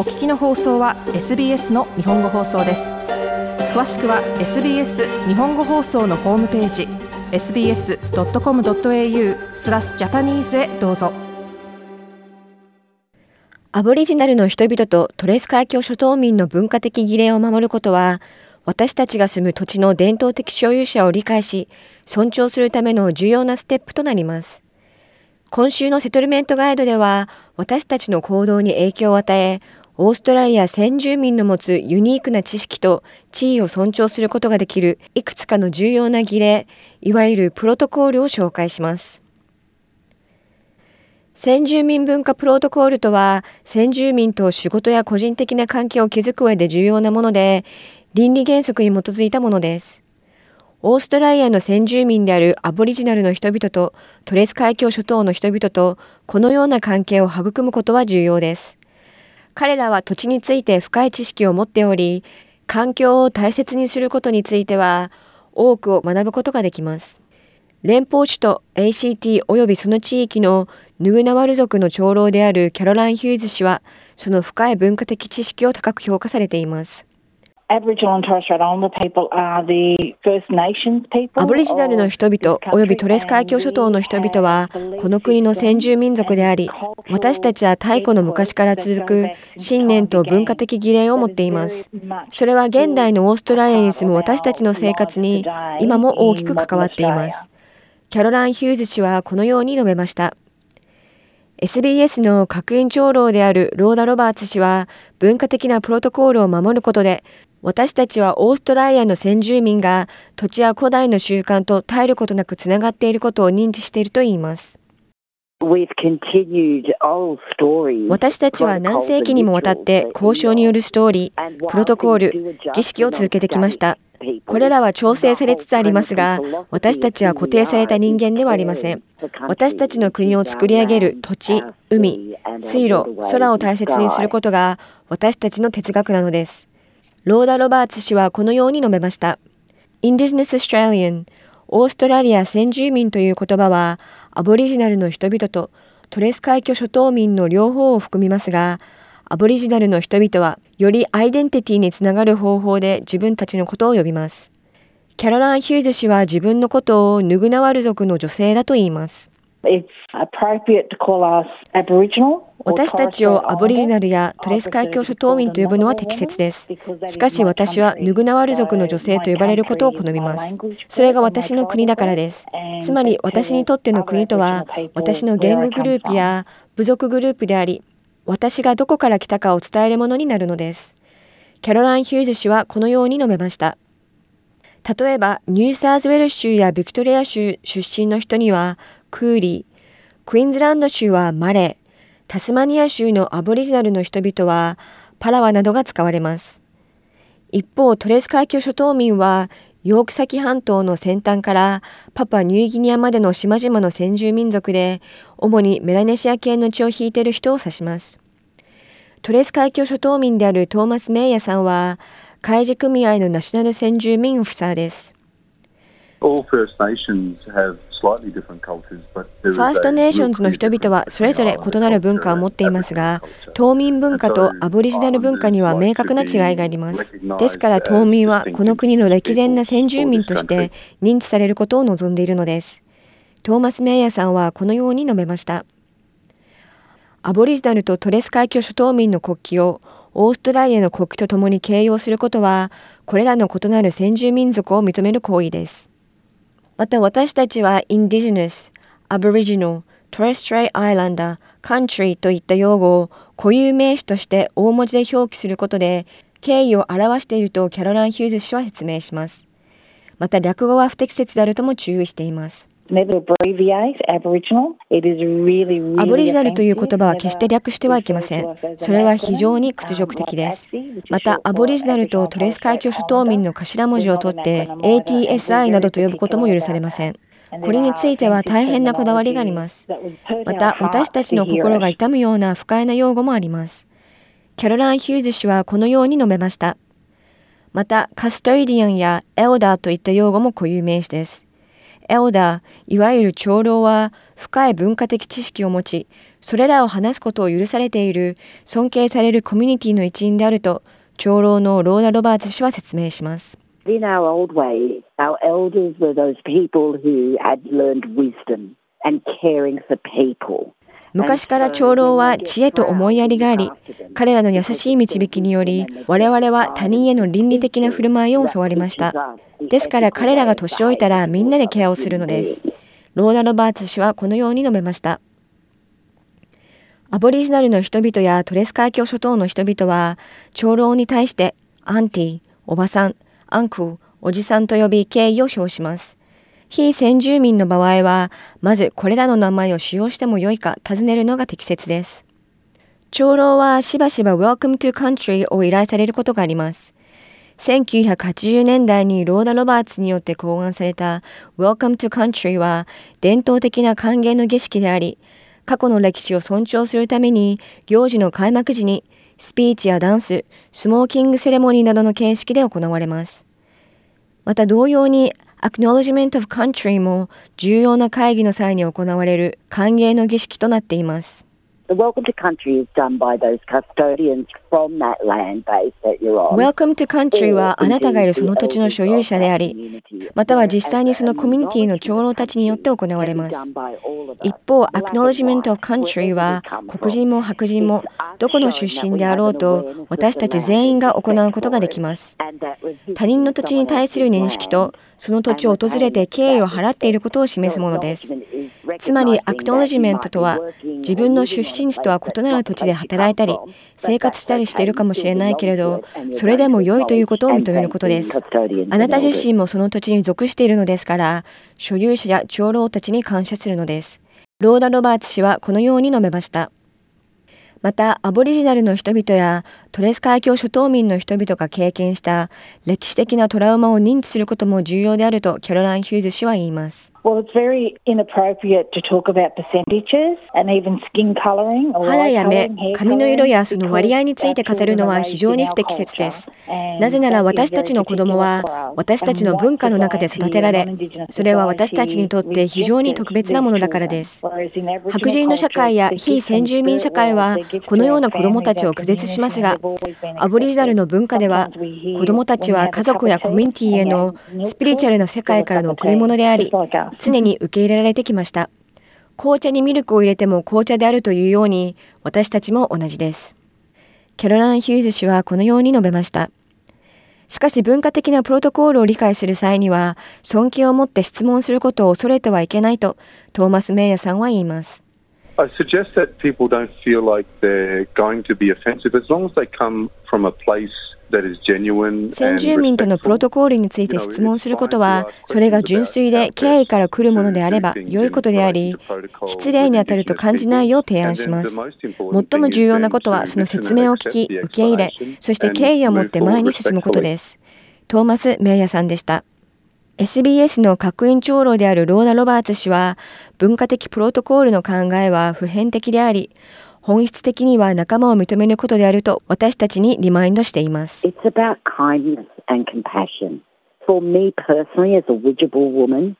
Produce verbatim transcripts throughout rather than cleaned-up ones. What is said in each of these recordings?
お聞きの放送は エスビーエス の日本語放送です。詳しくは エスビーエス 日本語放送のホームページ エスビーエスドットコムドットエーユースラッシュジャパニーズ へどうぞ。アボリジナルの人々とトレス海峡諸島民の文化的儀礼を守ることは、私たちが住む土地の伝統的所有者を理解し、尊重するための重要なステップとなります。今週のセトルメントガイドでは、私たちの行動に影響を与え、オーストラリア先住民の持つユニークな知識と地位を尊重することができるいくつかの重要な儀礼、いわゆるプロトコールを紹介します。先住民文化プロトコールとは、先住民と仕事や個人的な関係を築く上で重要なもので、倫理原則に基づいたものです。オーストラリアの先住民であるアボリジナルの人々とトレス海峡諸島の人々とこのような関係を育むことは重要です。彼らは土地について深い知識を持っており、環境を大切にすることについては多くを学ぶことができます。連邦首都 エーシーティー 及びその地域のヌグナワル族の長老であるキャロライン・ヒューズ氏は、その深い文化的知識を高く評価されています。アボリジナルの人々及びトレス海峡諸島の人々は、この国の先住民族であり、私たちは太古の昔から続く信念と文化的儀礼を持っています。それは現代のオーストラリアに住む私たちの生活に今も大きく関わっています。キャロライン・ヒューズ氏はこのように述べました。エスビーエス の各員長老であるローダ・ロバーツ氏は、文化的なプロトコールを守ることで、私たちはオーストラリアの先住民が土地や古代の習慣と絶えることなくつながっていることを認知しているといいます。私たちは何世紀にもわたって交渉によるストーリー、プロトコール、儀式を続けてきました。これらは調整されつつありますが、私たちは固定された人間ではありません。私たちの国を作り上げる土地、海、水路、空を大切にすることが私たちの哲学なのです。ローダ・ロバーツ氏はこのように述べました。インディジナス・オーストラリアン、オーストラリア先住民という言葉は、アボリジナルの人々とトレス海峡諸島民の両方を含みますが、アボリジナルの人々は、よりアイデンティティにつながる方法で自分たちのことを呼びます。キャロライン・ヒューズ氏は自分のことをヌグナワル族の女性だと言います。私たちをアボリジナルやトレス海峡諸島民と呼ぶのは適切です。しかし私はヌグナワル族の女性と呼ばれることを好みます。それが私の国だからです。つまり私にとっての国とは、私の言語グループや部族グループであり、私がどこから来たかを伝えるものになるのです。キャロライン・ヒューズ氏はこのように述べました。例えば、ニューサウスウェールズ州やビクトリア州出身の人にはクーリー、クイーンズランド州はマレー、タスマニア州のアボリジナルの人々はパラワなどが使われます。一方、トレス海峡諸島民はヨーク岬半島の先端からパパニューギニアまでの島々の先住民族で、主にメラネシア系の血を引いている人を指します。トレス海峡諸島民であるトーマス・メイヤさんは、海事組合のナショナル先住民オフィサーです。ファーストネーションズの人々はそれぞれ異なる文化を持っていますが、島民文化とアボリジナル文化には明確な違いがあります。ですから島民はこの国の歴然な先住民として認知されることを望んでいるのです。トーマス・メイヤさんはこのように述べました。アボリジナルとトレス海峡諸島民の国旗をオーストラリアの国旗とともに掲揚することは、これらの異なる先住民族を認める行為です。また私たちはインディジナス、アボリジナル、トレストレイアイランダー、カントリーといった用語を固有名詞として大文字で表記することで、敬意を表しているとキャロラン・ヒューズ氏は説明します。また略語は不適切であるとも注意しています。アボリジナルという言葉は決して略してはいけません。それは非常に屈辱的です。また、アボリジナルとトレス海峡諸島民の頭文字を取って エーティーエスアイ などと呼ぶことも許されません。これについては大変なこだわりがあります。また、私たちの心が痛むような不快な用語もあります。キャロライン・ヒューズ氏はこのように述べました。また、カストイディアンやエルダーといった用語も固有名詞です。エルダー、いわゆる長老は深い文化的知識を持ち、それらを話すことを許されている尊敬されるコミュニティの一員であると長老のローナ・ロバーツ氏は説明します。 In our old way, our elders were those people who had learned wisdom and caring for people.昔から長老は知恵と思いやりがあり、彼らの優しい導きにより、我々は他人への倫理的な振る舞いを教わりました。ですから彼らが年老いたらみんなでケアをするのです。ローナ・ロバーツ氏はこのように述べました。アボリジナルの人々やトレス海峡諸島の人々は、長老に対してアンティ、おばさん、アンク、おじさんと呼び敬意を表します。非先住民の場合は、まずこれらの名前を使用してもよいか尋ねるのが適切です。長老はしばしば Welcome to Country を依頼されることがあります。せんきゅうひゃくはちじゅうねんだいにローナ・ロバーツによって考案された Welcome to Country は伝統的な歓迎の儀式であり、過去の歴史を尊重するために行事の開幕時にスピーチやダンス、スモーキングセレモニーなどの形式で行われます。また同様にAcknowledgement of Country も重要な会議の際に行われる歓迎の儀式となっています。Welcome to Country is done by those custodians from that land base that you're on. Welcome to Country はあなたがいるその土地の所有者であり、または実際にそのコミュニティの長老たちによって行われます。一方、Acknowledgement of Country は黒人も白人もどこの出身であろうと私たち全員が行うことができます。他人の土地に対する認識とその土地を訪れて敬意を払っていることを示すものです。つまり、Acknowledgement とは自分の出身真摯とは異なる土地で働いたり生活したりしているかもしれないけれど、それでも良いということを認めることです。あなた自身もその土地に属しているのですから、所有者や長老たちに感謝するのです。ローナ・ロバーツ氏はこのように述べました。また、アボリジナルの人々やトレス海峡諸島民の人々が経験した歴史的なトラウマを認知することも重要であるとキャロライン・ヒューズ氏は言います。肌や目、髪の色やその割合について語るのは非常に不適切です。なぜなら私たちの子供は私たちの文化の中で育てられ、それは私たちにとって非常に特別なものだからです。白人の社会や非先住民社会はこのような子供たちを拒絶しますが、アボリジナルの文化では子供たちは家族やコミュニティへのスピリチュアルな世界からの贈り物であり、常に受け入れられてきました。紅茶にミルクを入れても紅茶であるというように、私たちも同じです。キャロライン・ヒューズ氏はこのように述べました。しかし文化的なプロトコールを理解する際には、尊敬を持って質問することを恐れてはいけないと、トーマス・メイヤさんは言います。I suggest that people don't feel like they're going to be offensive as long as they come from a place先住民とのプロトコールについて質問することは、それが純粋で敬意から来るものであれば良いことであり、失礼に当たると感じないよう提案します。最も重要なことは、その説明を聞き、受け入れ、そして敬意を持って前に進むことです。トーマス・メイヤさんでした。エスビーエス の各員長老であるローナ・ロバーツ氏は、文化的プロトコールの考えは普遍的であり、本質的には仲間を認めることであると私たちにリマインドしています。It's about kindness and compassion. For me personally, as a Widjabool woman.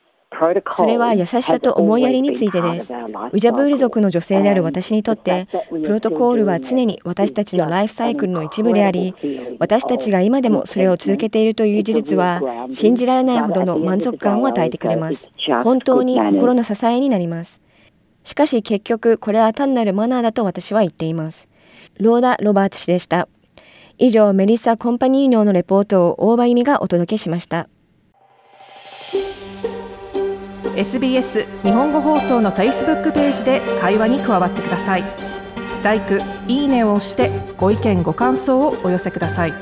それは優しさと思いやりについてです。ウィジャブール族の女性である私にとって、プロトコールは常に私たちのライフサイクルの一部であり、私たちが今でもそれを続けているという事実は、信じられないほどの満足感を与えてくれます。本当に心の支えになります。しかし結局、これは単なるマナーだと私は言っています。ローナ・ロバーツ氏でした。以上、メリッサ・コンパニーノのレポートを大場由美がお届けしました。エスビーエス 日本語放送の Facebook ページで会話に加わってください。 ライク、いいねを押してご意見ご感想をお寄せください。